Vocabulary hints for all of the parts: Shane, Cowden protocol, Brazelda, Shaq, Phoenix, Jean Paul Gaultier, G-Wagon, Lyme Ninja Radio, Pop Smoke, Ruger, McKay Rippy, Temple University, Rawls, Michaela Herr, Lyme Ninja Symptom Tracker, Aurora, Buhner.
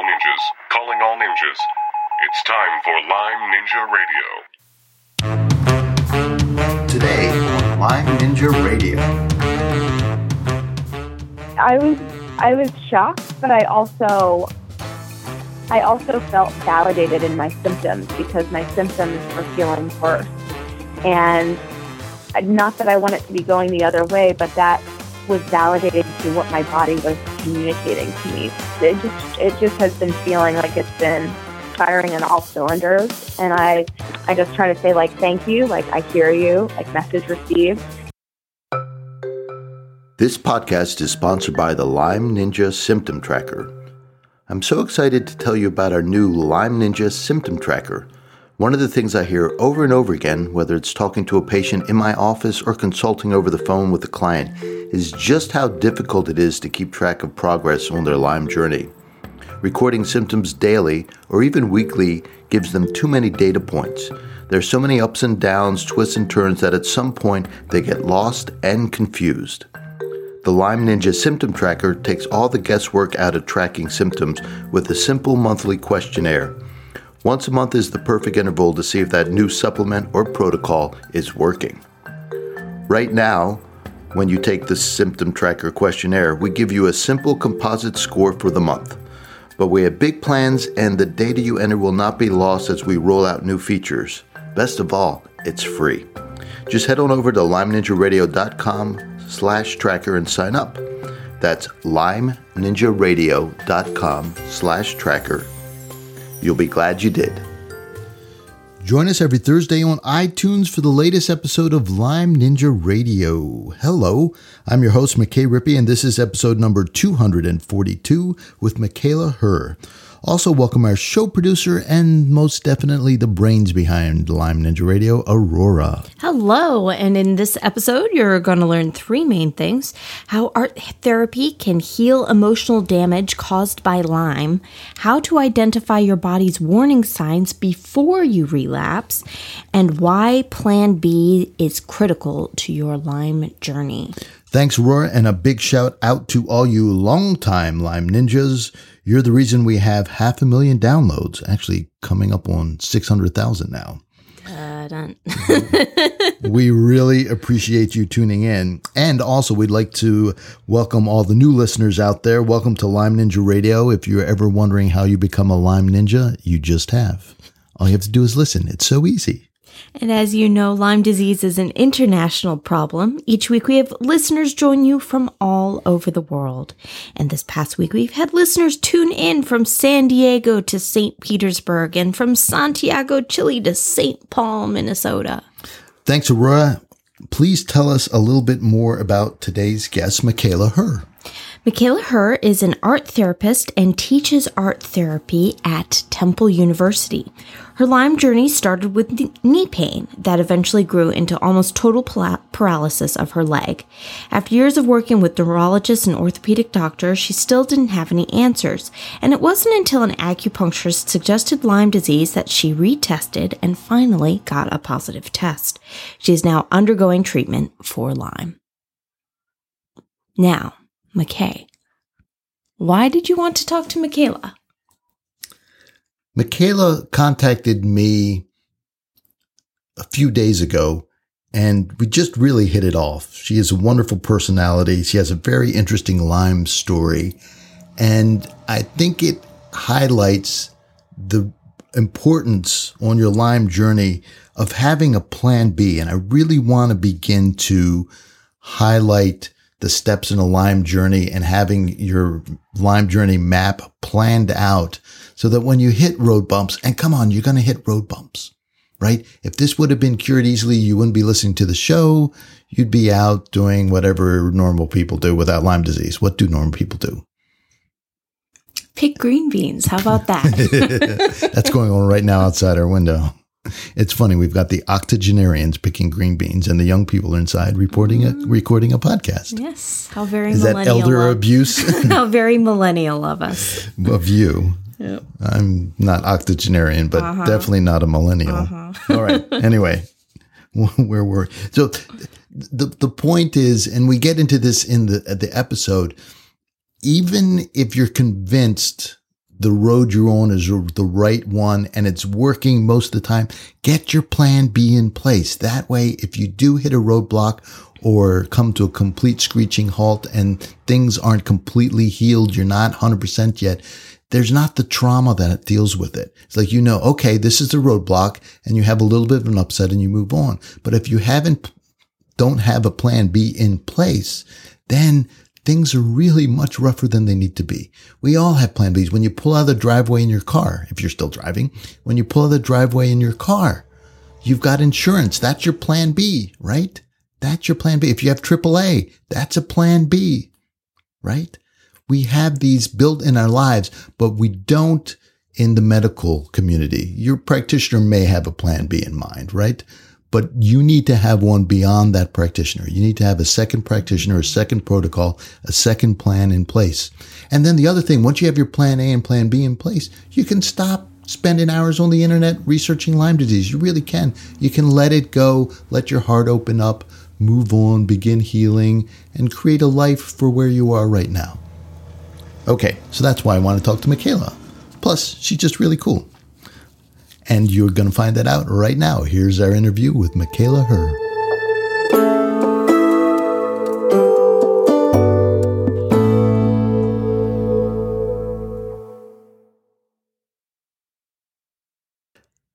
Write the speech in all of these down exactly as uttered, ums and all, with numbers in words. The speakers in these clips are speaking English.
all ninjas, calling all ninjas. It's time for Lyme Ninja Radio. Today on Lyme Ninja Radio. I was I was shocked, but I also I also felt validated in my symptoms because my symptoms were feeling worse. And not that I want it to be going the other way, but that was validated to what my body was communicating to me. It just it just has been feeling like it's been firing on all cylinders, and I I just try to say, like, thank you, like, I hear you, like, message received. This podcast is sponsored by the Lyme Ninja Symptom Tracker. I'm so excited to tell you about our new Lyme Ninja Symptom Tracker. One of the things I hear over and over again, whether it's talking to a patient in my office or consulting over the phone with a client, is just how difficult it is to keep track of progress on their Lyme journey. Recording symptoms daily or even weekly gives them too many data points. There are so many ups and downs, twists and turns that at some point they get lost and confused. The Lyme Ninja Symptom Tracker takes all the guesswork out of tracking symptoms with a simple monthly questionnaire. Once a month is the perfect interval to see if that new supplement or protocol is working. Right now, when you take the Symptom Tracker questionnaire, we give you a simple composite score for the month. But we have big plans, and the data you enter will not be lost as we roll out new features. Best of all, it's free. Just head on over to LymeNinjaRadio.com slash tracker and sign up. That's LymeNinjaRadio.com slash tracker. You'll be glad you did. Join us every Thursday on iTunes for the latest episode of Lyme Ninja Radio. Hello, I'm your host, McKay Rippy, and this is episode number two forty-two with Michaela Herr. Also welcome our show producer and most definitely the brains behind Lyme Ninja Radio, Aurora. Hello, and in this episode, you're going to learn three main things. How art therapy can heal emotional damage caused by Lyme, how to identify your body's warning signs before you relapse, and why Plan B is critical to your Lyme journey. Thanks, Aurora, and a big shout out to all you longtime Lyme Ninjas. You're the reason we have half a million downloads, actually coming up on six hundred thousand now. Uh, done. We really appreciate you tuning in. And also, we'd like to welcome all the new listeners out there. Welcome to Lyme Ninja Radio. If you're ever wondering how you become a Lyme Ninja, you just have. All you have to do is listen. It's so easy. And as you know, Lyme disease is an international problem. Each week we have listeners join you from all over the world. And this past week we've had listeners tune in from San Diego to Saint Petersburg and from Santiago, Chile to Saint Paul, Minnesota. Thanks, Aurora. Please tell us a little bit more about today's guest, Michaela Herr. Michaela Herr is an art therapist and teaches art therapy at Temple University. Her Lyme journey started with knee pain that eventually grew into almost total paralysis of her leg. After years of working with neurologists and orthopedic doctors, she still didn't have any answers, and it wasn't until an acupuncturist suggested Lyme disease that she retested and finally got a positive test. She is now undergoing treatment for Lyme. Now, McKay, why did you want to talk to Michaela? Michaela contacted me a few days ago, and we just really hit it off. She is a wonderful personality. She has a very interesting Lyme story, and I think it highlights the importance on your Lyme journey of having a plan B, and I really want to begin to highlight the steps in a Lyme journey and having your Lyme journey map planned out so that when you hit road bumps, and come on, you're going to hit road bumps, right? If this would have been cured easily, you wouldn't be listening to the show. You'd be out doing whatever normal people do without Lyme disease. What do normal people do? Pick green beans. How about that? That's going on right now outside our window. It's funny. We've got the octogenarians picking green beans, and the young people are inside reporting a, recording a podcast. Yes, how very is millennial that elder of, abuse? How very millennial of us. Of you. Yep. I'm not octogenarian, but uh-huh. definitely not a millennial. Uh-huh. All right. Anyway, where were we? So the the point is, and we get into this in the the episode. Even if you're convinced the road you're on is the right one and it's working most of the time, get your plan B in place. That way, if you do hit a roadblock or come to a complete screeching halt and things aren't completely healed, you're not one hundred percent yet, there's not the trauma that deals with it. It's like, you know, okay, this is the roadblock and you have a little bit of an upset and you move on. But if you haven't, don't have a plan B in place, then things are really much rougher than they need to be. We all have plan Bs. When you pull out of the driveway in your car, if you're still driving, when you pull out of the driveway in your car, you've got insurance. That's your plan B, right? That's your plan B. If you have triple A, that's a plan B, right? We have these built in our lives, but we don't in the medical community. Your practitioner may have a plan B in mind, right? But you need to have one beyond that practitioner. You need to have a second practitioner, a second protocol, a second plan in place. And then the other thing, once you have your plan A and plan B in place, you can stop spending hours on the internet researching Lyme disease. You really can. You can let it go, let your heart open up, move on, begin healing, and create a life for where you are right now. Okay, so that's why I want to talk to Michaela. Plus, she's just really cool. And you're going to find that out right now. Here's our interview with Michaela Herr.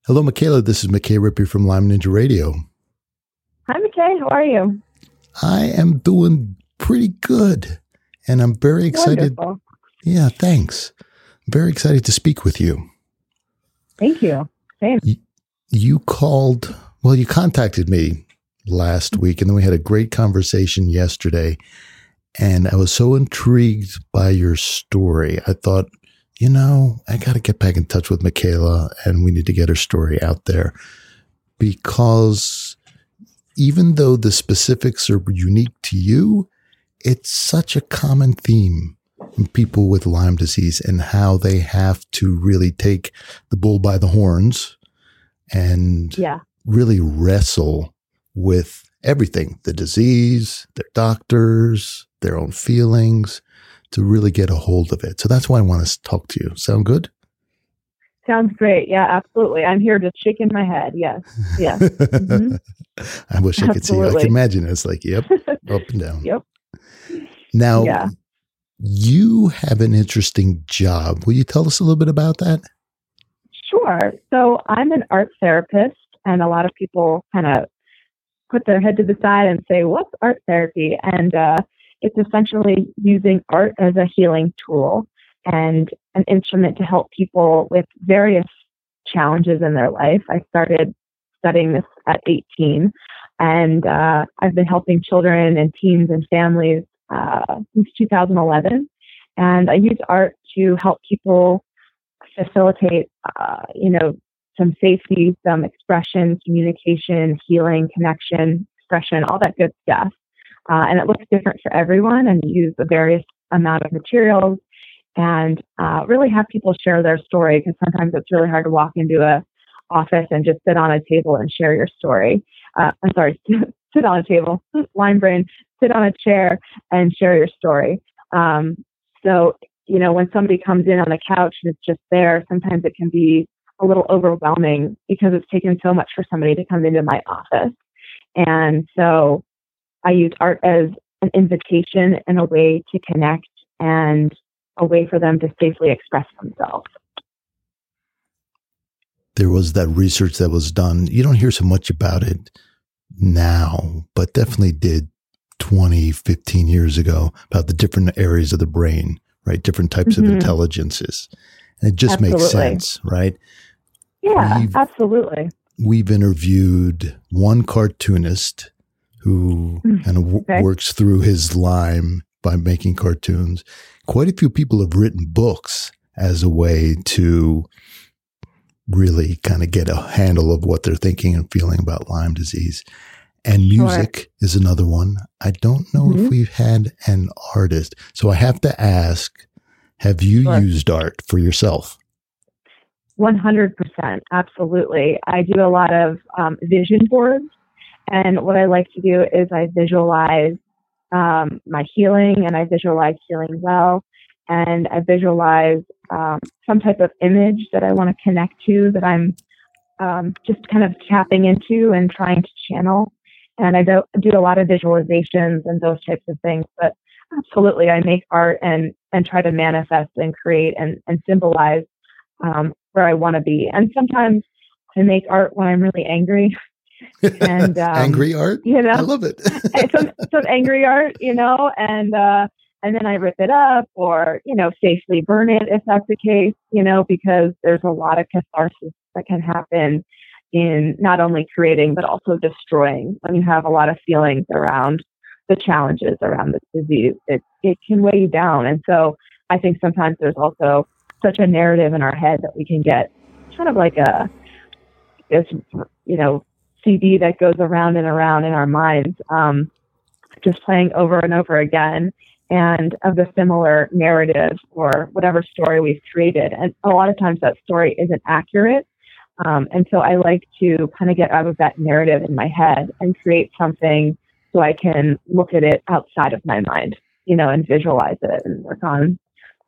Hello, Michaela. This is McKay Rippy from Lyme Ninja Radio. Hi, McKay. How are you? I am doing pretty good. And I'm very excited. Wonderful. Yeah, thanks. I'm very excited to speak with you. Thank you. Same. You called, well, you contacted me last week, and then we had a great conversation yesterday, and I was so intrigued by your story. I thought, you know, I got to get back in touch with Michaela, and we need to get her story out there, because even though the specifics are unique to you, it's such a common theme. People with Lyme disease and how they have to really take the bull by the horns and yeah. really wrestle with everything, the disease, their doctors, their own feelings, to really get a hold of it. So that's why I want to talk to you. Sound good? Sounds great. Yeah, absolutely. I'm here just shaking my head. Yes. Yes. Mm-hmm. I wish I could absolutely. see you. I can imagine it. It's like, yep, up and down. Yep. Now, yeah. You have an interesting job. Will you tell us a little bit about that? Sure. So I'm an art therapist, and a lot of people kind of put their head to the side and say, what's art therapy? And uh, it's essentially using art as a healing tool and an instrument to help people with various challenges in their life. I started studying this at eighteen, and uh, I've been helping children and teens and families Uh, since two thousand eleven, and I use art to help people facilitate, uh, you know, some safety, some expression, communication, healing, connection, expression, all that good stuff. Uh, and it looks different for everyone, and use a various amount of materials, and uh, really have people share their story, because sometimes it's really hard to walk into a office and just sit on a table and share your story. Uh, I'm sorry, sit on a table, Lyme brain. Sit on a chair and share your story. Um, so, you know, when somebody comes in on the couch and it's just there, sometimes it can be a little overwhelming because it's taken so much for somebody to come into my office. And so I use art as an invitation and a way to connect and a way for them to safely express themselves. There was that research that was done. You don't hear so much about it now, but definitely did twenty, fifteen years ago, about the different areas of the brain, right? Different types mm-hmm. of intelligences. And it just absolutely. makes sense, right? Yeah, we've, absolutely. We've interviewed one cartoonist who kind of w- okay. works through his Lyme by making cartoons. Quite a few people have written books as a way to really kind of get a handle of what they're thinking and feeling about Lyme disease. And music sure. is another one. I don't know mm-hmm. if we've had an artist. So I have to ask, have you sure. used art for yourself? one hundred percent. Absolutely. I do a lot of um, vision boards. And what I like to do is I visualize um, my healing, and I visualize healing well. And I visualize um, some type of image that I want to connect to, that I'm um, just kind of tapping into and trying to channel. And I do, do a lot of visualizations and those types of things. But absolutely, I make art and, and try to manifest and create and, and symbolize um, where I want to be. And sometimes I make art when I'm really angry. And um, angry art? You know, I love it. some, some angry art, you know, and uh, and then I rip it up or, you know, safely burn it if that's the case, you know, because there's a lot of catharsis that can happen in not only creating, but also destroying. When you have a lot of feelings around the challenges around this disease, it, it can weigh you down. And so I think sometimes there's also such a narrative in our head that we can get kind of like a, this, you know, C D that goes around and around in our minds, um, just playing over and over again, and of the similar narrative or whatever story we've created. And a lot of times that story isn't accurate. Um, and so I like to kind of get out of that narrative in my head and create something so I can look at it outside of my mind, you know, and visualize it and work on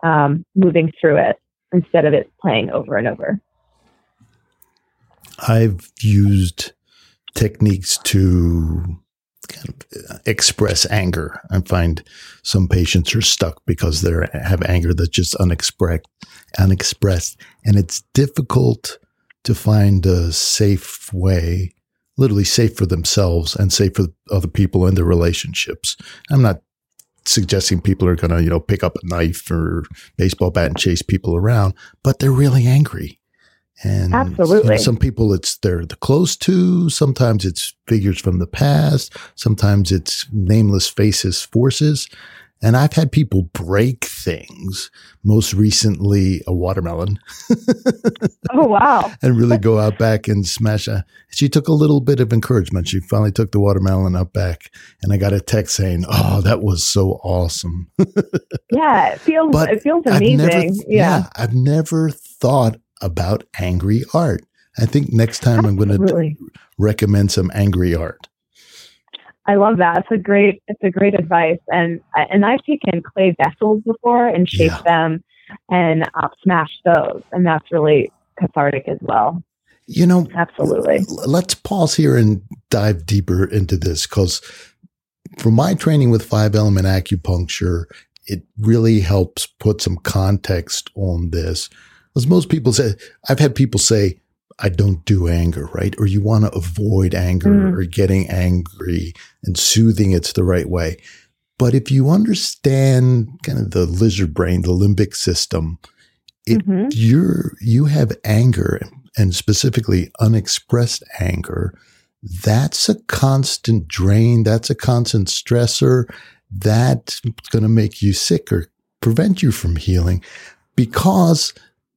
um, moving through it instead of it playing over and over. I've used techniques to kind of express anger. I find some patients are stuck because they have anger that's just unexpressed, unexpressed, and it's difficult to find a safe way, literally safe for themselves and safe for other people in their relationships. I'm not suggesting people are going to, you know, pick up a knife or baseball bat and chase people around, but they're really angry. And absolutely, you know, some people it's they're close to, sometimes it's figures from the past, sometimes it's nameless faces, forces. And I've had people break things, most recently a watermelon. Oh, wow. And really go out back and smash. A, she took a little bit of encouragement. She finally took the watermelon out back. And I got a text saying, oh, that was so awesome. Yeah, it feels, it feels amazing. I've never, yeah. yeah. I've never thought about angry art. I think next time Absolutely. I'm going to recommend some angry art. I love that. It's a great, it's a great advice. And, and I've taken clay vessels before and shaped yeah. them and uh, smashed those. And that's really cathartic as well. You know, absolutely. Let's pause here and dive deeper into this, because from my training with five element acupuncture, it really helps put some context on this. As most people say, I've had people say, I don't do anger, right? Or you want to avoid anger mm. or getting angry, and soothing it's the right way. But if you understand kind of the lizard brain, the limbic system, it, mm-hmm. you're, you have anger, and specifically unexpressed anger. That's a constant drain. That's a constant stressor. That's going to make you sick or prevent you from healing, because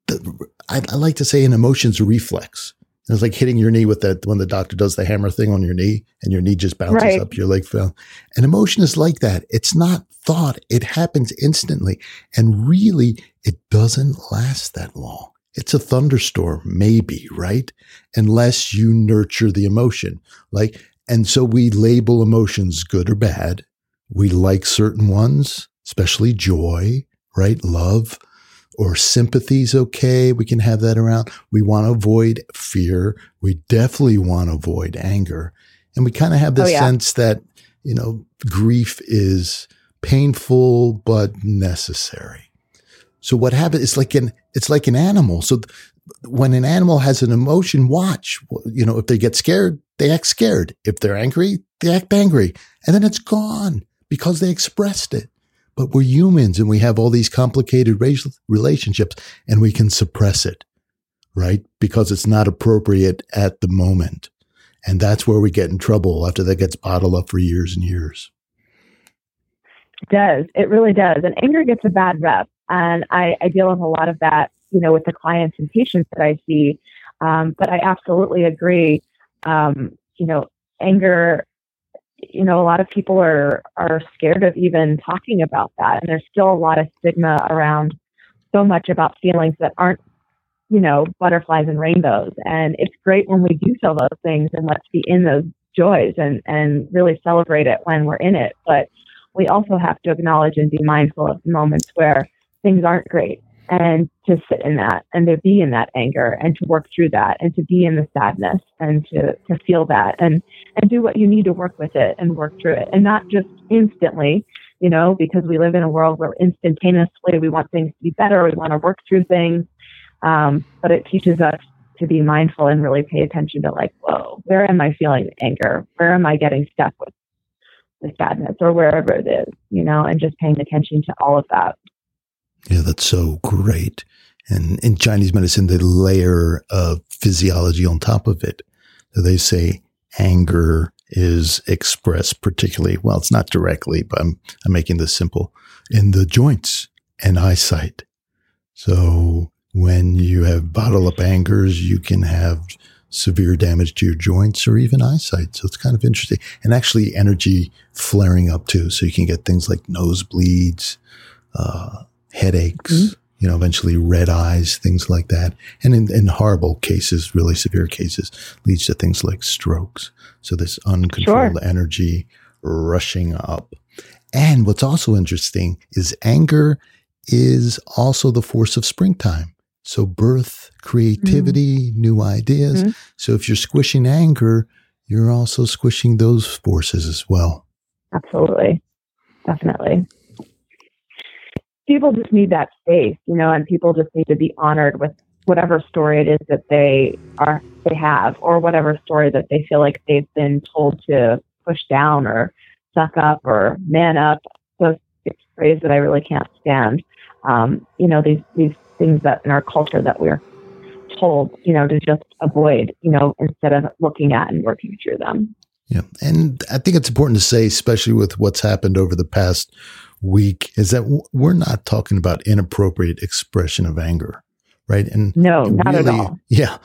the, I, I like to say an emotion's a reflex. It's like hitting your knee with that, when the doctor does the hammer thing on your knee and your knee just bounces right. up, your leg fell. An emotion is like that. It's not thought. It happens instantly. And really, it doesn't last that long. It's a thunderstorm, maybe, right? Unless you nurture the emotion. Like, and so we label emotions good or bad. We like certain ones, especially joy, right? Love. Or sympathy's okay, we can have that around. We want to avoid fear. We definitely want to avoid anger. And we kind of have this oh, yeah. sense that, you know, grief is painful but necessary. So what happens, it's like an, it's like an animal. So th- when an animal has an emotion, watch, you know, if they get scared, they act scared. If they're angry, they act angry. And then it's gone because they expressed it. But we're humans, and we have all these complicated racial relationships, and we can suppress it, right? Because it's not appropriate at the moment. And that's where we get in trouble after that gets bottled up for years and years. It does. It really does. And anger gets a bad rep. And I, I deal with a lot of that, you know, with the clients and patients that I see. Um, but I absolutely agree. Um, you know, anger... You know, a lot of people are, are scared of even talking about that. And there's still a lot of stigma around so much about feelings that aren't, you know, butterflies and rainbows. And it's great when we do feel those things, and let's be in those joys and, and really celebrate it when we're in it. But we also have to acknowledge and be mindful of the moments where things aren't great, and to sit in that and to be in that anger and to work through that and to be in the sadness and to, to feel that and, and do what you need to work with it and work through it. And not just instantly, you know, because we live in a world where instantaneously we want things to be better. We want to work through things. Um, but it teaches us to be mindful and really pay attention to, like, whoa, where am I feeling anger? Where am I getting stuck with the sadness or wherever it is, you know, and just paying attention to all of that. Yeah, that's so great. And in Chinese medicine, they layer of physiology on top of it. So they say anger is expressed particularly, well, it's not directly, but I'm, I'm making this simple, in the joints and eyesight. So when you have bottle up angers, you can have severe damage to your joints or even eyesight. So it's kind of interesting. And actually energy flaring up too. So you can get things like nosebleeds, uh, headaches, mm-hmm. you know, eventually red eyes, things like that. And in, in horrible cases, really severe cases, leads to things like strokes. So this uncontrolled sure. energy rushing up. And what's also interesting is anger is also the force of springtime. So birth, creativity, mm-hmm. new ideas. Mm-hmm. So if you're squishing anger, you're also squishing those forces as well. Absolutely. Definitely. People just need that space, you know, and people just need to be honored with whatever story it is that they are, they have, or whatever story that they feel like they've been told to push down or suck up or man up. Those phrases that I really can't stand. Um, you know, these, these things that in our culture that we're told, you know, to just avoid, you know, instead of looking at and working through them. Yeah. And I think it's important to say, especially with what's happened over the past week, is that w- we're not talking about inappropriate expression of anger, right? And no, not really, at all. Yeah.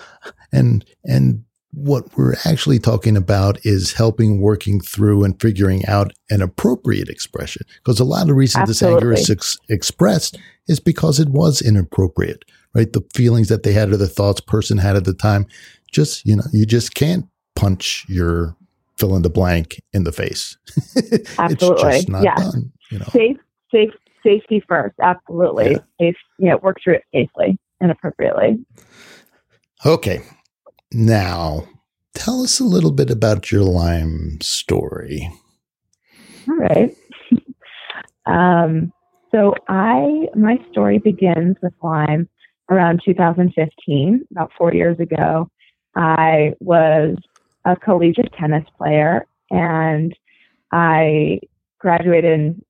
And, and what we're actually talking about is helping, working through and figuring out an appropriate expression. Because a lot of the reason Absolutely. This anger is ex- expressed is because it was inappropriate, right? The feelings that they had or the thoughts person had at the time, just, you know, you just can't punch your fill in the blank in the face. Absolutely. It's just not yeah. done. You know. Safe, safe, safety first. Absolutely. Yeah. Safe, you know, work through it safely and appropriately. Okay. Now, tell us a little bit about your Lyme story. All right. um, so I, my story begins with Lyme around two thousand fifteen, about four years ago. I was a collegiate tennis player, and I graduated in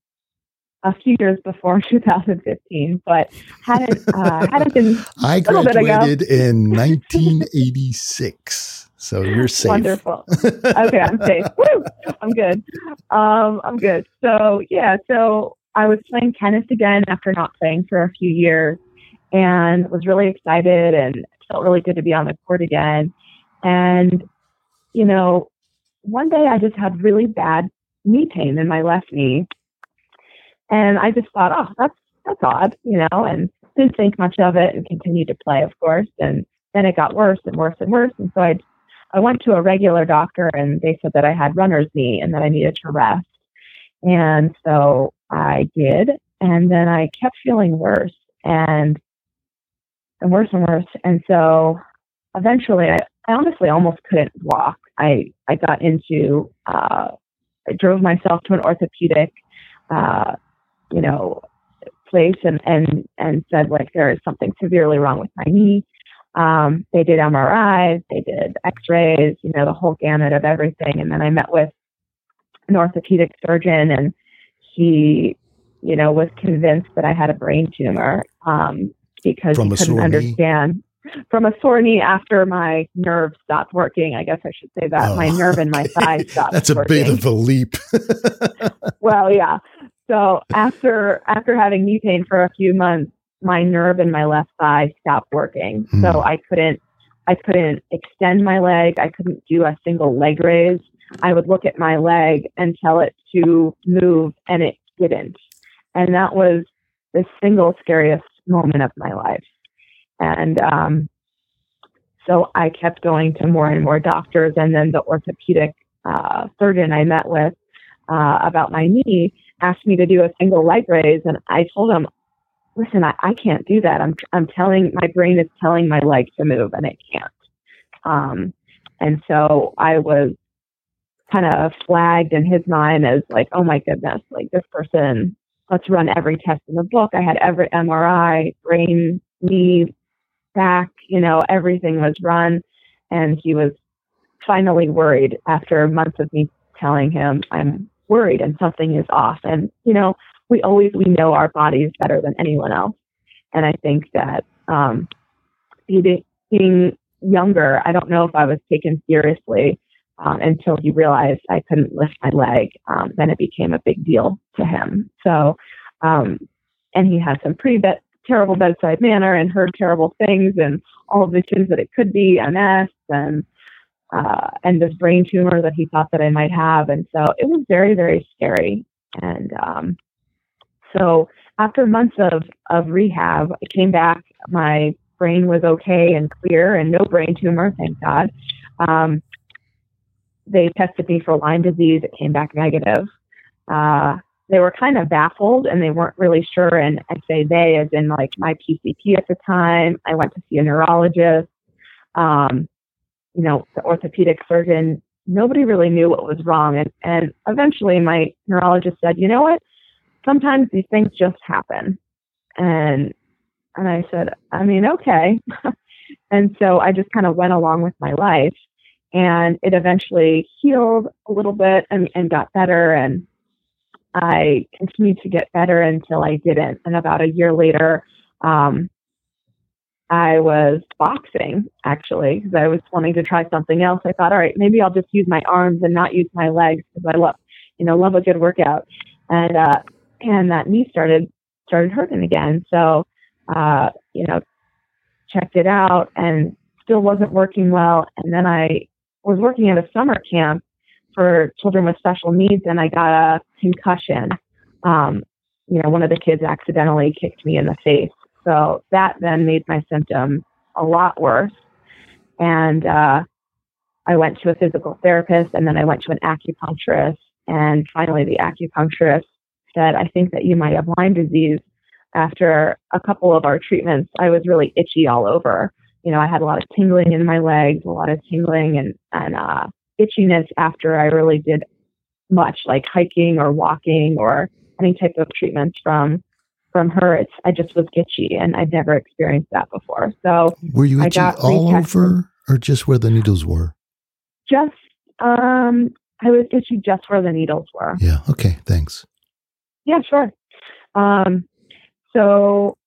a few years before two thousand fifteen, but hadn't uh, hadn't been. I graduated in nineteen eighty-six, so you're safe. Wonderful. Okay, I'm safe. Woo! I'm good. Um, I'm good. So yeah, so I was playing tennis again after not playing for a few years, and was really excited and felt really good to be on the court again, and. You know, one day I just had really bad knee pain in my left knee. And I just thought, oh, that's that's odd, you know, and didn't think much of it and continued to play, of course. And then it got worse and worse and worse. And so I I went to a regular doctor and they said that I had runner's knee and that I needed to rest. And so I did. And then I kept feeling worse and, and worse and worse. And so eventually I, I honestly almost couldn't walk. I, I got into, uh, I drove myself to an orthopedic, uh, you know, place and, and, and said, like, there is something severely wrong with my knee. Um, they did M R Is, they did x-rays, you know, the whole gamut of everything. And then I met with an orthopedic surgeon and he, you know, was convinced that I had a brain tumor, um, because he couldn't understand. From a sore knee after my nerve stopped working. I guess I should say that. Oh, my nerve in my thigh stopped That's working. That's a bit of a leap. Well, yeah. So after after having knee pain for a few months, my nerve in my left thigh stopped working. Mm. So I couldn't I couldn't extend my leg. I couldn't do a single leg raise. I would look at my leg and tell it to move, and it didn't. And that was the single scariest moment of my life. And um, so I kept going to more and more doctors. And then the orthopedic uh, surgeon I met with uh, about my knee asked me to do a single leg raise. And I told him, listen, I, I can't do that. I'm I'm telling, my brain is telling my leg to move and it can't. Um, and so I was kind of flagged in his mind as like, oh my goodness, like this person, let's run every test in the book. I had every M R I, brain, knee, back, you know, everything was run. And he was finally worried after months of me telling him I'm worried and something is off. And, you know, we always, we know our bodies better than anyone else. And I think that um, being younger, I don't know if I was taken seriously um, until he realized I couldn't lift my leg. Um, then it became a big deal to him. So, um, and he had some pretty bad, terrible bedside manner and heard terrible things and all the things that it could be, M S and uh, and this brain tumor that he thought that I might have. And so it was very, very scary. And um, so after months of, of rehab, I came back, my brain was okay and clear and no brain tumor, thank God. Um, they tested me for Lyme disease. It came back negative. Uh, they were kind of baffled and they weren't really sure. And I say they as in like my P C P at the time. I went to see a neurologist, um, you know, the orthopedic surgeon. Nobody really knew what was wrong. And, and eventually my neurologist said, you know what? Sometimes these things just happen. And and I said, I mean, okay. And so I just kind of went along with my life. And it eventually healed a little bit and, and got better. And I continued to get better until I didn't. And about a year later, um, I was boxing, actually, because I was wanting to try something else. I thought, all right, maybe I'll just use my arms and not use my legs because I love, you know, love a good workout. And uh, and that knee started started hurting again. So, uh, you know, checked it out and still wasn't working well. And then I was working at a summer camp for children with special needs, and I got a concussion. Um, you know, one of the kids accidentally kicked me in the face. So that then made my symptoms a lot worse. And uh, I went to a physical therapist, and then I went to an acupuncturist. And finally, the acupuncturist said, I think that you might have Lyme disease. After a couple of our treatments, I was really itchy all over. You know, I had a lot of tingling in my legs, a lot of tingling and, and uh, itchiness after I really did much like hiking or walking or any type of treatments from From her, it's, I just was itchy, and I'd never experienced that before. So, were you itchy all over, or just where the needles were? Just, um, I was itchy just where the needles were. Yeah. Okay. Thanks. Yeah. Sure. Um. So,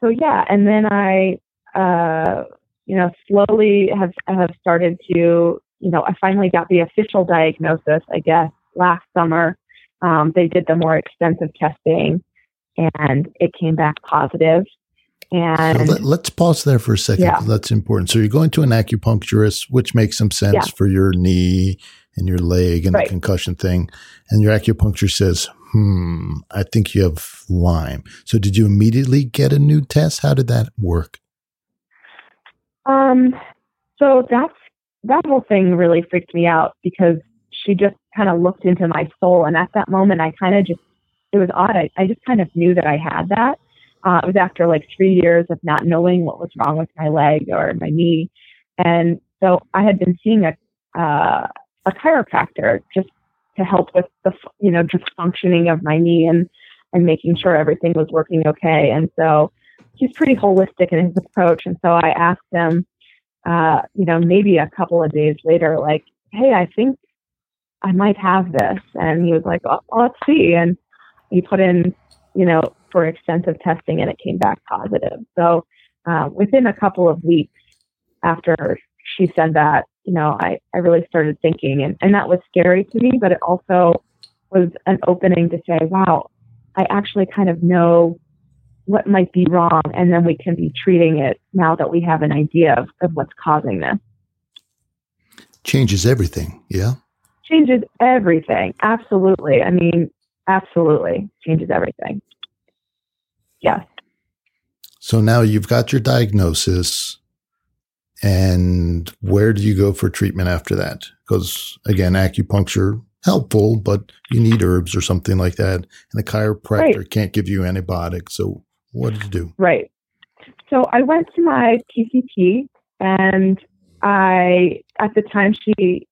so yeah, and then I, uh, you know, slowly have have started to, you know, I finally got the official diagnosis, I guess, last summer. Um, they did the more extensive testing. And it came back positive. And so let, let's pause there for a second. Yeah. That's important. So you're going to an acupuncturist, which makes some sense yeah. for your knee and your leg and right. the concussion thing. And your acupuncture says, hmm, I think you have Lyme. So did you immediately get a new test? How did that work? Um, so that's, that whole thing really freaked me out because she just kind of looked into my soul. And at that moment, I kind of just, it was odd. I, I just kind of knew that I had that. Uh, it was after like three years of not knowing what was wrong with my leg or my knee. And so I had been seeing a uh, a chiropractor just to help with the, you know, just functioning of my knee and, and making sure everything was working okay. And so he's pretty holistic in his approach. And so I asked him, uh, you know, maybe a couple of days later, like, hey, I think I might have this. And he was like, oh, let's see. And he put in, you know, for extensive testing, and it came back positive. So uh, within a couple of weeks after she said that, you know, I, I really started thinking. And, and that was scary to me, but it also was an opening to say, wow, I actually kind of know what might be wrong, and then we can be treating it now that we have an idea of, of what's causing this. Changes everything, yeah? Changes everything, absolutely. I mean, Absolutely. Changes everything. Yes. So now you've got your diagnosis, and where do you go for treatment after that? Because again, acupuncture, helpful, but you need herbs or something like that. And the chiropractor right. can't give you antibiotics. So What did you do? Right. So I went to my P C P, and I, at the time, she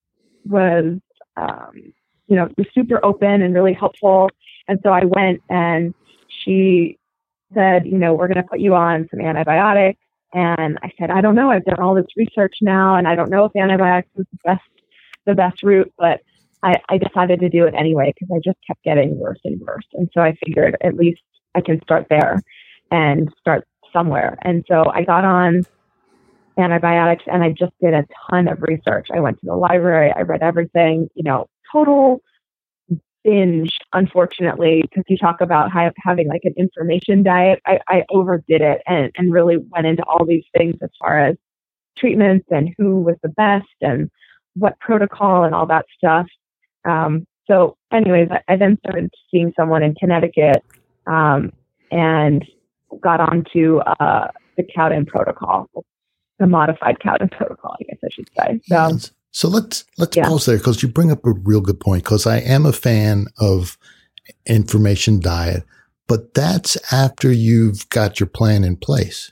was, um, you know, super open and really helpful. And so I went, and she said, you know, we're going to put you on some antibiotics. And I said, I don't know. I've done all this research now, and I don't know if antibiotics is the best, the best route, but I, I decided to do it anyway because I just kept getting worse and worse. And so I figured at least I can start there and start somewhere. And so I got on antibiotics, and I just did a ton of research. I went to the library. I read everything, you know, total binge, unfortunately, because you talk about ha- having like an information diet. I, I overdid it and, and really went into all these things as far as treatments and who was the best and what protocol and all that stuff. Um, so anyways, I, I then started seeing someone in Connecticut um, and got onto uh, the Cowden protocol, the modified Cowden protocol, I guess I should say. So, so let's let's yeah. pause there because you bring up a real good point, because I am a fan of information diet, but that's after you've got your plan in place.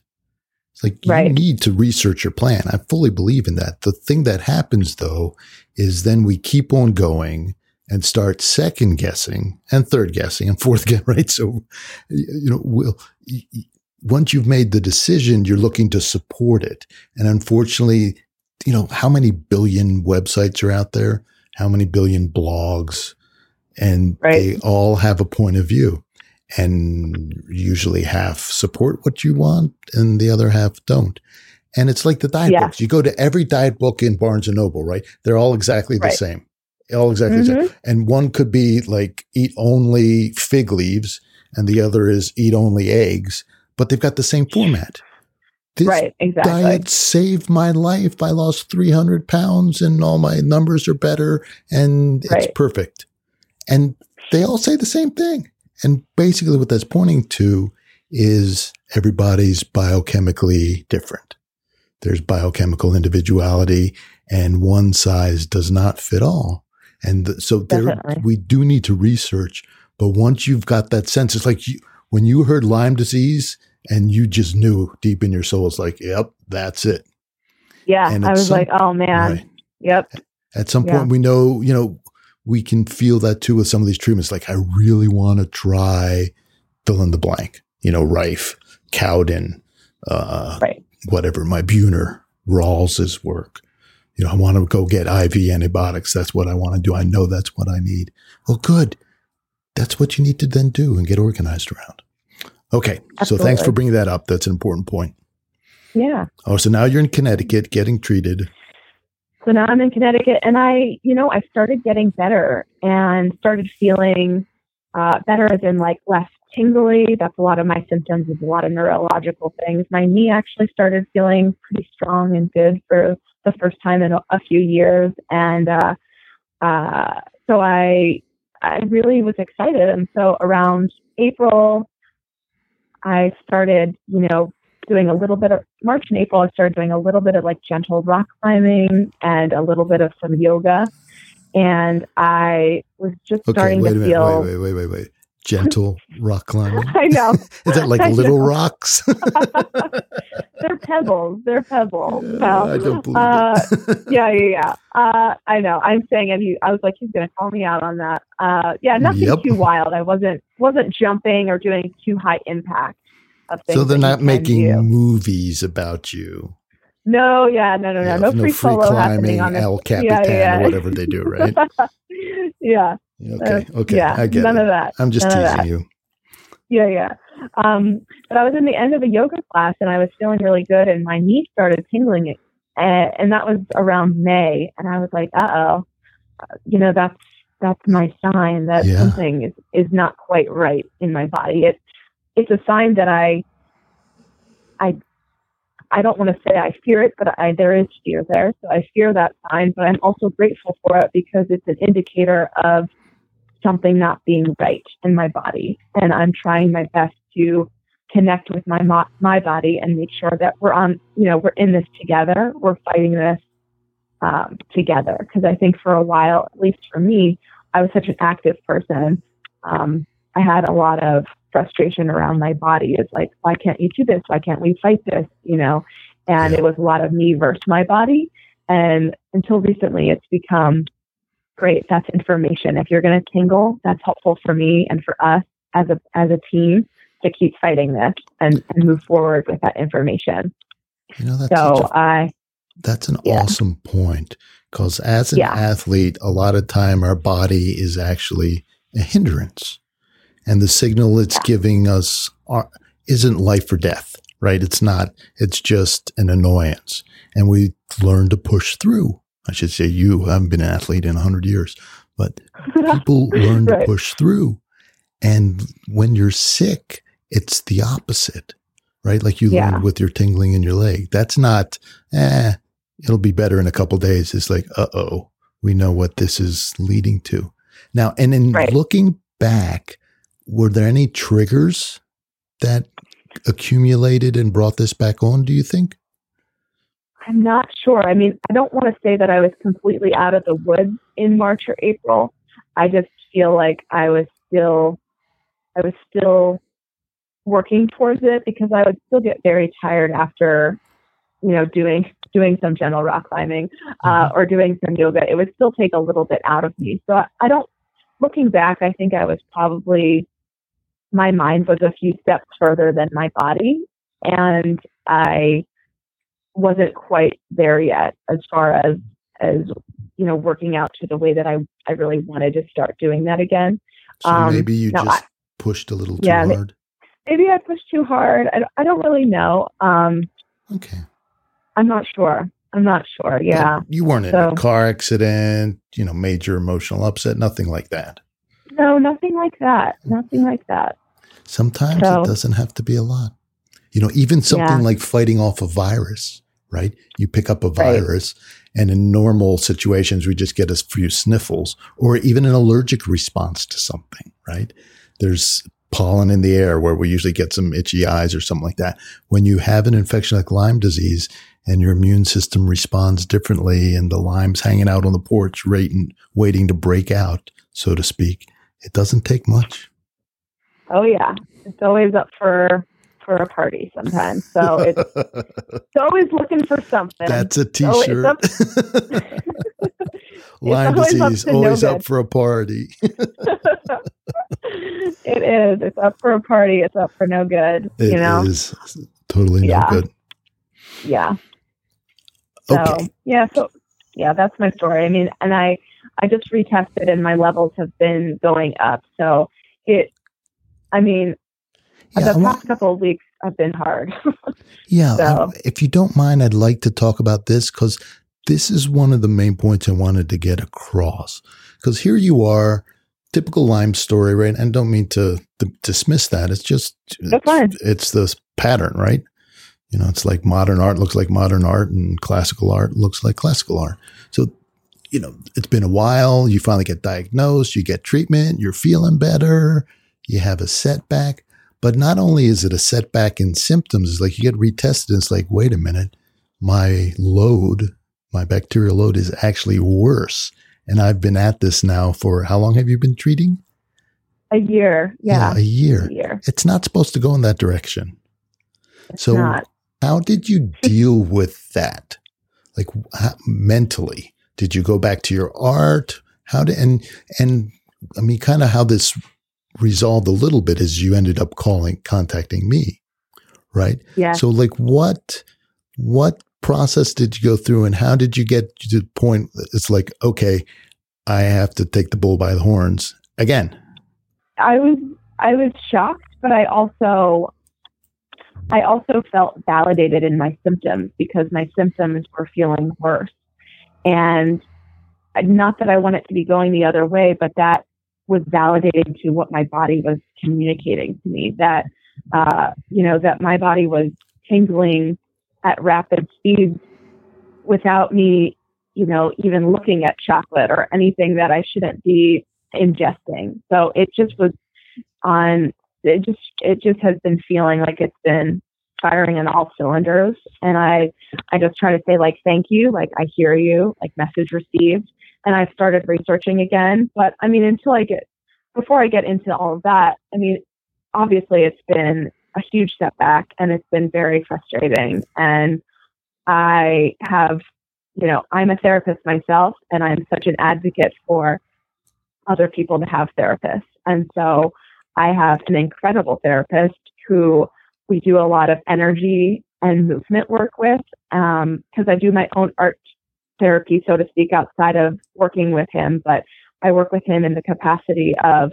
It's like you right. need to research your plan. I fully believe in that. The thing that happens, though, is then we keep on going and start second guessing and third guessing and fourth guessing, right? So, you know, we'll, once you've made the decision, you're looking to support it. And unfortunately, you know, how many billion websites are out there? How many billion blogs? And right. they all have a point of view. And usually half support what you want and the other half don't. And it's like the diet yeah. books. You go to every diet book in Barnes and Noble, right? They're all exactly right. the same. All exactly mm-hmm. the same. And one could be like eat only fig leaves and the other is eat only eggs, but they've got the same format. This right, exactly. diet saved my life. I lost three hundred pounds and all my numbers are better and right. it's perfect. And they all say the same thing. And basically what that's pointing to is everybody's biochemically different. There's biochemical individuality, and one size does not fit all. And th- so there, we do need to research. But once you've got that sense, it's like you, when you heard Lyme disease and you just knew deep in your soul, it's like, yep, that's it. Yeah. I was some, like, oh, man. Right. Yep. At some yeah. point we know, you know, we can feel that too with some of these treatments. Like, I really want to try fill in the blank, you know, Rife, Cowden, uh, right. whatever, my Buhner, Rawls' work. You know, I want to go get I V antibiotics. That's what I want to do. I know that's what I need. Well, good. That's what you need to then do and get organized around. Okay. Absolutely. So thanks for bringing that up. That's an important point. Yeah. Oh, so now you're in Connecticut getting treated. So now I'm in Connecticut, and I, you know, I started getting better and started feeling uh, better, as in like less tingly. That's a lot of my symptoms, is a lot of neurological things. My knee actually started feeling pretty strong and good for the first time in a, a few years. And uh, uh, so I, I really was excited. And so around April, I started, you know, doing a little bit of March and April, I started doing a little bit of like gentle rock climbing and a little bit of some yoga. And I was just okay, starting wait to a minute, feel. Wait, wait, wait, wait, wait. Gentle rock climbing. I know. Is that like I little know. Rocks? They're pebbles. They're pebbles. Yeah, well, I don't believe uh, it. yeah, yeah, yeah. Uh, I know. I'm saying, and he, I was like, he's going to call me out on that. Uh, yeah, nothing yep. too wild. I wasn't wasn't jumping or doing too high impact. So they're not making do. movies about you. No, yeah, no, no, no, yeah, no, no free, free solo climbing, happening on El Capitan, yeah, yeah. or whatever they do, right? yeah. Okay. Okay. Yeah, I get none it. of that. I'm just none teasing you. Yeah, yeah. Um, but I was in the end of a yoga class, and I was feeling really good, and my knee started tingling, it, and, and that was around May, and I was like, "Uh oh, you know, that's that's my sign that yeah. something is is not quite right in my body." It, It's a sign that I, I, I don't want to say I fear it, but I, there is fear there. So I fear that sign, but I'm also grateful for it because it's an indicator of something not being right in my body. And I'm trying my best to connect with my, mo- my body and make sure that we're on, you know, we're in this together. We're fighting this um, together. Cause I think for a while, at least for me, I was such an active person. Um, I had a lot of frustration around my body. It's like, why can't you do this? Why can't we fight this? You know, and it was a lot of me versus my body. And until recently, it's become great. That's information. If you're going to tingle, that's helpful for me and for us as a, as a team to keep fighting this and, and move forward with that information. You know, that's so a, I, that's an yeah. awesome point, because as an yeah. athlete, a lot of time our body is actually a hindrance, and the signal it's yeah. giving us are, isn't life or death, right? It's not, it's just an annoyance, and we learn to push through. I should say you, I haven't been an athlete in a hundred years, but people learn right. to push through. And when you're sick, it's the opposite. Right? Like you yeah. learned with your tingling in your leg. That's not, eh, it'll be better in a couple of days. It's like, uh-oh, we know what this is leading to. Now, and in right. looking back, were there any triggers that accumulated and brought this back on, do you think? I'm not sure. I mean, I don't want to say that I was completely out of the woods in March or April. I just feel like I was still, I was still... working towards it, because I would still get very tired after, you know, doing doing some gentle rock climbing uh, or doing some yoga. It would still take a little bit out of me. So I, I don't, looking back, I think I was probably, my mind was a few steps further than my body, and I wasn't quite there yet as far as, as you know, working out to the way that I, I really wanted to start doing that again. So um, maybe you no, just I, pushed a little too yeah, hard. Maybe I pushed too hard. I, I don't really know. Um, okay. I'm not sure. I'm not sure. Yeah. But you weren't so, in a car accident, you know, major emotional upset, nothing like that. No, nothing like that. Nothing like that. Sometimes so, it doesn't have to be a lot. You know, even something yeah. like fighting off a virus, right? You pick up a virus right. and in normal situations, we just get a few sniffles, or even an allergic response to something, right? There's pollen in the air where we usually get some itchy eyes or something like that. When you have an infection like Lyme disease and your immune system responds differently, and the Lyme's hanging out on the porch waiting, waiting to break out, so to speak, it doesn't take much. Oh yeah. It's always up for, for a party sometimes. So it's, it's always looking for something. That's a t-shirt. So Lyme disease, always up for a party. It is. It's up for a party. It's up for no good. You know? It is totally no good. Yeah. So, okay. yeah. So yeah, that's my story. I mean, and I, I just retested, and my levels have been going up. So it, I mean, yeah, the past couple of weeks have been hard. yeah. So. I, if you don't mind, I'd like to talk about this, because this is one of the main points I wanted to get across. Because here you are, typical Lyme story, right? And don't mean to, to dismiss that. It's just, it's, it's this pattern, right? You know, it's like modern art looks like modern art, and classical art looks like classical art. So, you know, it's been a while. You finally get diagnosed, you get treatment, you're feeling better, you have a setback. But not only is it a setback in symptoms, it's like you get retested and it's like, wait a minute, my load, my bacterial load is actually worse. And I've been at this now for, how long have you been treating? A year. Yeah. yeah a, year. a year. It's not supposed to go in that direction. It's so not. How did you deal with that? Like how, mentally, did you go back to your art? How did, and, and I mean, kind of how this resolved a little bit is you ended up calling, contacting me, right? Yeah. So like what, what, process did you go through, and how did you get to the point it's like, okay, I have to take the bull by the horns again? I was I was shocked, but I also I also felt validated in my symptoms, because my symptoms were feeling worse. And not that I want it to be going the other way, but that was validated to what my body was communicating to me, that uh, you know, that my body was tingling at rapid speeds without me, you know, even looking at chocolate or anything that I shouldn't be ingesting. So it just was on, it just, it just has been feeling like it's been firing on all cylinders. And I, I just try to say like, thank you. Like, I hear you, like message received. And I started researching again, but I mean, until I get, before I get into all of that, I mean, obviously it's been a huge setback and it's been very frustrating. And I have, you know, I'm a therapist myself, and I'm such an advocate for other people to have therapists. And so I have an incredible therapist who we do a lot of energy and movement work with, um, because I do my own art therapy, so to speak, outside of working with him. But I work with him in the capacity of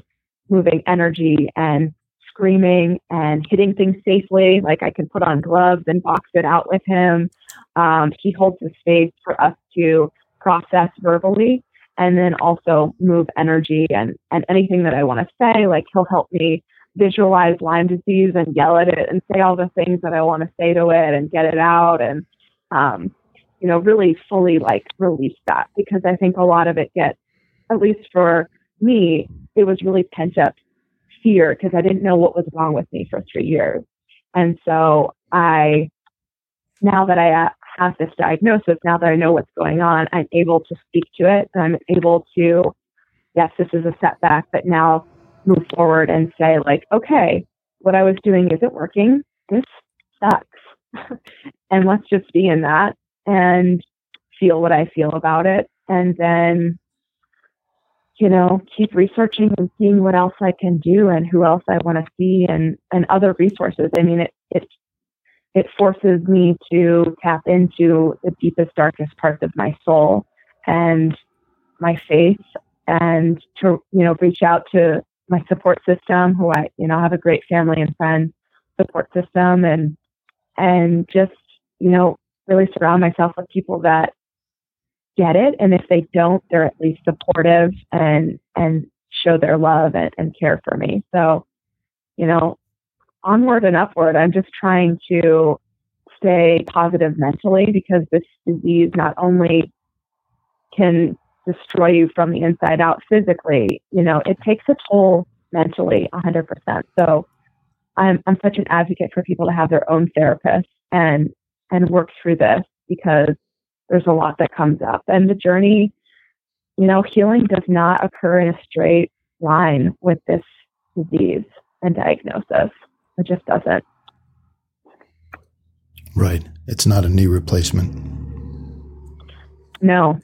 moving energy and screaming and hitting things safely. Like, I can put on gloves and box it out with him. Um, he holds the space for us to process verbally and then also move energy and, and anything that I want to say. Like, he'll help me visualize Lyme disease and yell at it and say all the things that I want to say to it and get it out and, um, you know, really fully like release that, because I think a lot of it gets, at least for me, it was really pent up fear because I didn't know what was wrong with me for three years. And so I, now that I have this diagnosis, now that I know what's going on, I'm able to speak to it. I'm able to, yes, this is a setback, but now move forward and say like, okay, what I was doing isn't working. This sucks. And let's just be in that and feel what I feel about it. And then, you know, keep researching and seeing what else I can do and who else I want to see and, and other resources. I mean, it, it, it forces me to tap into the deepest, darkest parts of my soul and my faith, and to, you know, reach out to my support system, who I, you know, have a great family and friend support system, and, and just, you know, really surround myself with people that get it, and if they don't, they're at least supportive and and show their love and, and care for me. So, you know, onward and upward. I'm just trying to stay positive mentally, because this disease not only can destroy you from the inside out physically, you know, it takes a toll mentally, one hundred percent. So I'm I'm such an advocate for people to have their own therapist and and work through this, because there's a lot that comes up, and the journey, you know, healing does not occur in a straight line with this disease and diagnosis. It just doesn't. Right. It's not a knee replacement. No,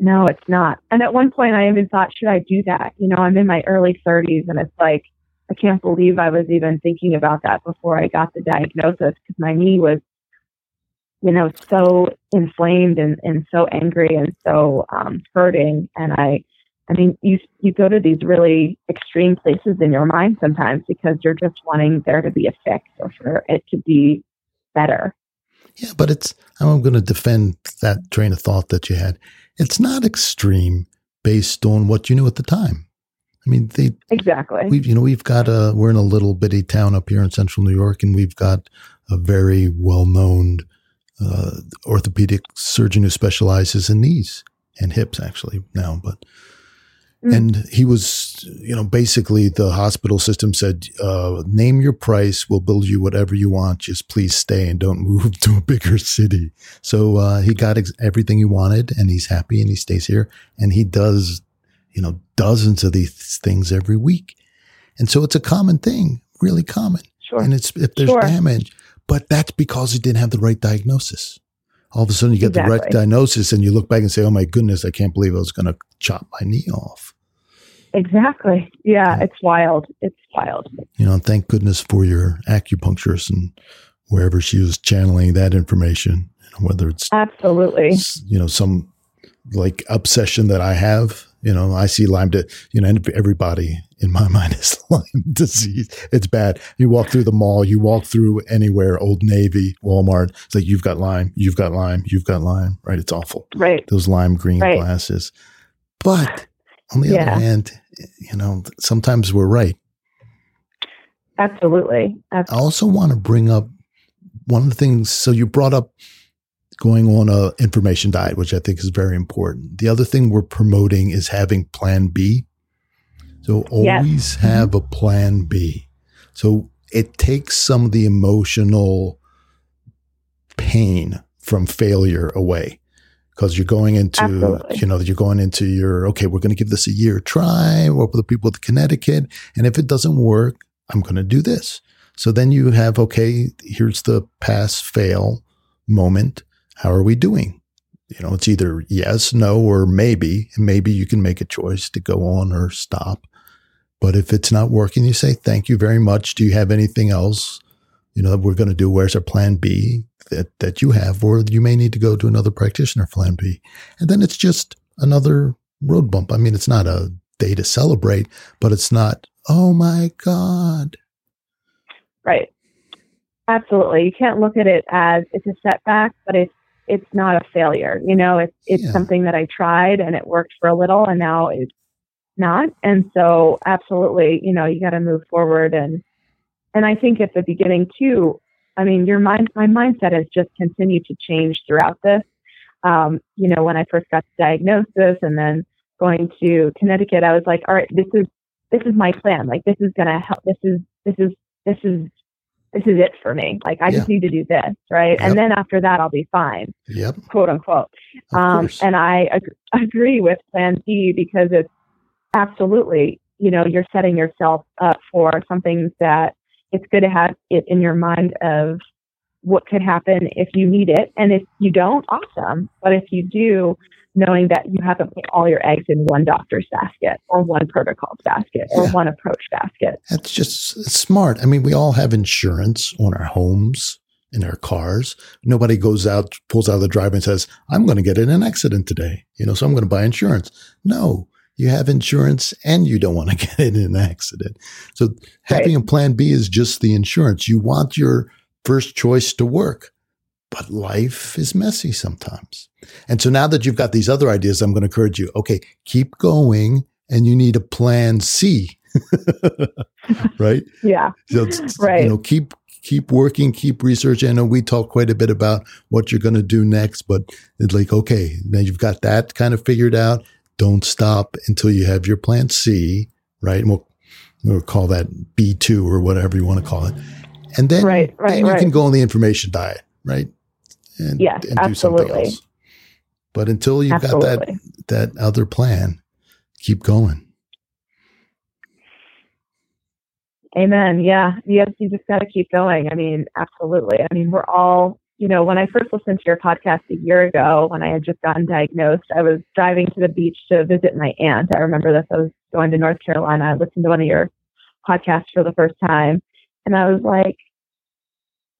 no, it's not. And at one point I even thought, should I do that? You know, I'm in my early thirties, and it's like, I can't believe I was even thinking about that before I got the diagnosis, because my knee was, you know, so inflamed and, and so angry and so um, hurting. And I, I mean, you you go to these really extreme places in your mind sometimes because you're just wanting there to be a fix or for it to be better. Yeah, but it's, I'm going to defend that train of thought that you had. It's not extreme based on what you knew at the time. I mean, they, exactly. We've, you know, we've got a, we're in a little bitty town up here in central New York, and we've got a very well-known Uh, orthopedic surgeon who specializes in knees and hips, actually now, but mm. and he was, you know, basically the hospital system said, uh, name your price, we'll build you whatever you want, just please stay and don't move to a bigger city. So uh, he got ex- everything he wanted, and he's happy, and he stays here, and he does, you know, dozens of these things every week, and so it's a common thing, really common. Sure. And it's if there's sure. damage. But that's because he didn't have the right diagnosis. All of a sudden you get exactly. the right diagnosis, and you look back and say, oh my goodness, I can't believe I was going to chop my knee off. Exactly. Yeah, yeah. It's wild. It's wild. You know, and thank goodness for your acupuncturist and wherever she was channeling that information, you know, whether it's absolutely, you know, some like obsession that I have. You know, I see Lyme, di- you know, everybody in my mind is Lyme disease. It's bad. You walk through the mall, you walk through anywhere, Old Navy, Walmart. It's like, you've got Lyme, you've got Lyme, you've got Lyme, right? It's awful. Right. Those lime green right. glasses. But on the yeah. other hand, you know, sometimes we're right. Absolutely. Absolutely. I also want to bring up one of the things. So you brought up going on a information diet, which I think is very important. The other thing we're promoting is having plan B. So always yes. have a plan B. So it takes some of the emotional pain from failure away, because you're going into, Absolutely. you know, you're going into your, okay, we're going to give this a year try, work with the people at Connecticut. And if it doesn't work, I'm going to do this. So then you have, okay, here's the pass fail moment. How are we doing? You know, it's either yes, no, or maybe, and maybe you can make a choice to go on or stop. But if it's not working, you say, thank you very much. Do you have anything else, you know, that we're going to do? Where's our plan B that, that you have, or you may need to go to another practitioner plan B. And then it's just another road bump. I mean, it's not a day to celebrate, but it's not, oh my God. Right. Absolutely. You can't look at it as it's a setback, but it's, it's not a failure. You know, it's, it's yeah. something that I tried and it worked for a little and now it's not. And so absolutely, you know, you got to move forward. And, and I think at the beginning too, I mean, your mind, my mindset has just continued to change throughout this. Um, you know, when I first got the diagnosis and then going to Connecticut, I was like, all right, this is, this is my plan. Like, this is going to help. This is, this is, this is, this is it for me. Like, I yeah. just need to do this. Right. Yep. And then after that, I'll be fine. Yep. Quote unquote. Of um, course. And I ag- agree with plan B because it's absolutely, you know, you're setting yourself up for something that it's good to have it in your mind of what could happen if you need it. And if you don't, awesome. But if you do, knowing that you haven't put all your eggs in one doctor's basket or one protocol basket or yeah. one approach basket. That's just smart. I mean, we all have insurance on our homes and our cars. Nobody goes out, pulls out of the driveway and says, I'm going to get in an accident today. You know, so I'm going to buy insurance. No, you have insurance and you don't want to get in an accident. So having right. a plan B is just the insurance. You want your first choice to work. But life is messy sometimes. And so now that you've got these other ideas, I'm going to encourage you, okay, keep going, and you need a plan C, right? Yeah, so right. You know, keep keep working, keep researching. I know we talk quite a bit about what you're going to do next, but it's like, okay, now you've got that kind of figured out. Don't stop until you have your plan C, right? And we'll, we'll call that B two or whatever you want to call it. And then, right, right, then you right. can go on the information diet, right? And, yes, and do absolutely. Something else. But until you've absolutely. got that that other plan, keep going. Amen. Yeah. Yes, you just got to keep going. I mean, absolutely. I mean, we're all, you know, when I first listened to your podcast a year ago, when I had just gotten diagnosed, I was driving to the beach to visit my aunt. I remember this. I was going to North Carolina. I listened to one of your podcasts for the first time. And I was like,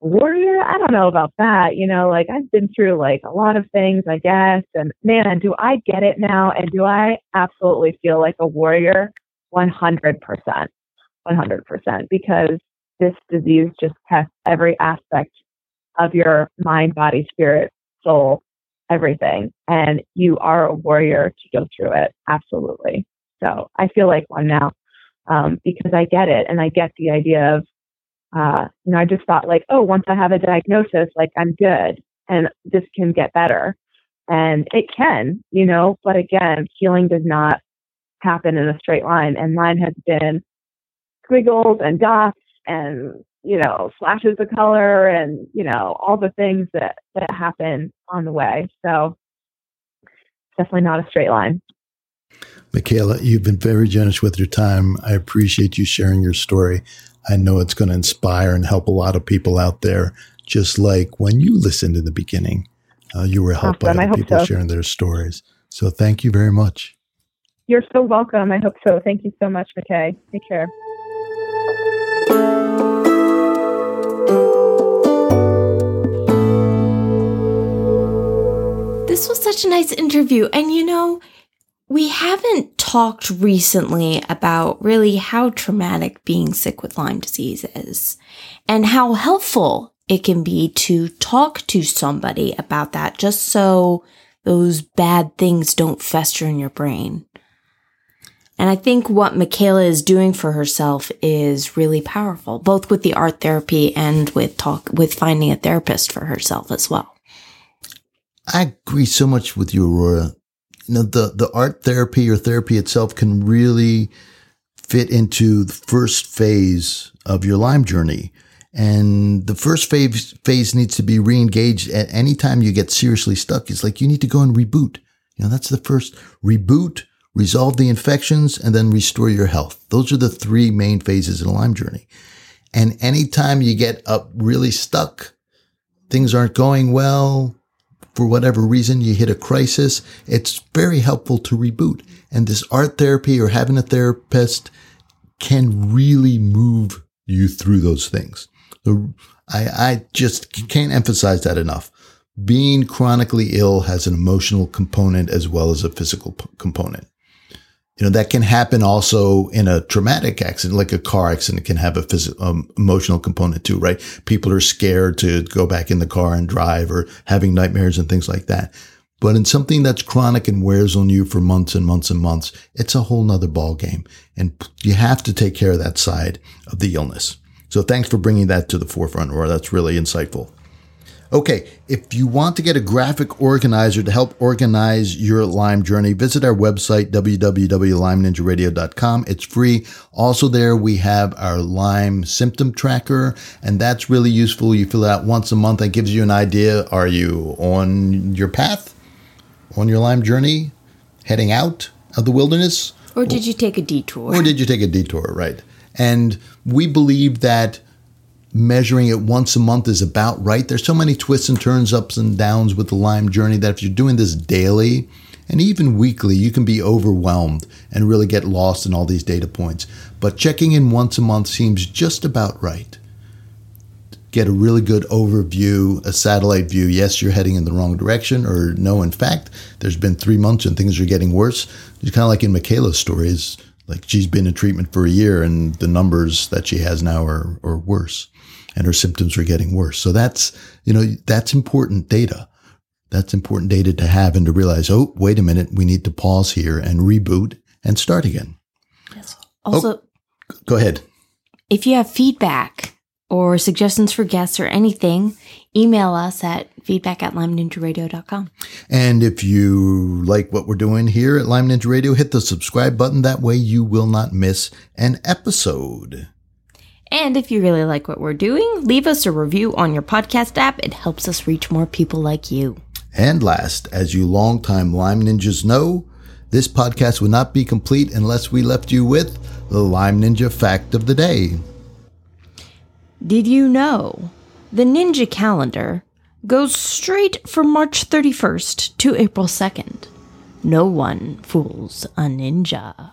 warrior, I don't know about that. You know, like I've been through like a lot of things, I guess. And man, do I get it now? And do I absolutely feel like a warrior? one hundred percent, one hundred percent, because this disease just tests every aspect of your mind, body, spirit, soul, everything. And you are a warrior to go through it. Absolutely. So I feel like one now um, because I get it. And I get the idea of, Uh, you know, I just thought like, oh, once I have a diagnosis, like I'm good and this can get better. And it can, you know, but again, healing does not happen in a straight line. And mine has been squiggles and dots and, you know, slashes of color and, you know, all the things that, that happen on the way. So definitely not a straight line. Michaela, you've been very generous with your time. I appreciate you sharing your story. I know it's going to inspire and help a lot of people out there, just like when you listened in the beginning, uh, you were helped awesome. by other people so. sharing their stories. So thank you very much. You're so welcome. I hope so. Thank you so much, McKay. Take care. This was such a nice interview. And you know, we haven't talked recently about really how traumatic being sick with Lyme disease is and how helpful it can be to talk to somebody about that just so those bad things don't fester in your brain. And I think what Michaela is doing for herself is really powerful, both with the art therapy and with talk with finding a therapist for herself as well. I agree so much with you, Aurora. You know, the, the art therapy or therapy itself can really fit into the first phase of your Lyme journey. And the first phase phase needs to be reengaged at any time you get seriously stuck. It's like you need to go and reboot. You know, that's the first reboot resolve the infections, and then restore your health. Those are the three main phases in a Lyme journey. And anytime you get up really stuck, things aren't going well, for whatever reason, you hit a crisis, it's very helpful to reboot. And this art therapy or having a therapist can really move you through those things. So I, I just can't emphasize that enough. Being chronically ill has an emotional component as well as a physical p- component. You know, that can happen also in a traumatic accident, like a car accident can have a phys- um, emotional component too, right? People are scared to go back in the car and drive or having nightmares and things like that. But in something that's chronic and wears on you for months and months and months, it's a whole nother ball game. And you have to take care of that side of the illness. So thanks for bringing that to the forefront, Aurora. That's really insightful. Okay, if you want to get a graphic organizer to help organize your Lyme journey, visit our website, w w w dot lyme ninja radio dot com. It's free. Also there, we have our Lyme symptom tracker, and that's really useful. You fill it out once a month. That gives you an idea. Are you on your path, on your Lyme journey, heading out of the wilderness? Or did you take a detour? Or did you take a detour, right. And we believe that measuring it once a month is about right. There's so many twists and turns, ups and downs with the Lyme journey that if you're doing this daily and even weekly, you can be overwhelmed and really get lost in all these data points. But checking in once a month seems just about right. Get a really good overview, a satellite view. Yes, you're heading in the wrong direction, or no, in fact, there's been three months and things are getting worse. It's kind of like in Michaela's stories, like she's been in treatment for a year and the numbers that she has now are, are worse. And her symptoms are getting worse. So that's, you know, that's important data. That's important data to have and to realize, oh, wait a minute, we need to pause here and reboot and start again. Yes. Also, oh, go ahead. If you have feedback or suggestions for guests or anything, email us at feedback at lyme ninja radio dot com. And if you like what we're doing here at Lyme Ninja Radio, hit the subscribe button. That way you will not miss an episode. And if you really like what we're doing, leave us a review on your podcast app. It helps us reach more people like you. And last, as you longtime Lyme Ninjas know, this podcast would not be complete unless we left you with the Lyme Ninja fact of the day. Did you know the Ninja calendar goes straight from March thirty-first to April second? No one fools a ninja.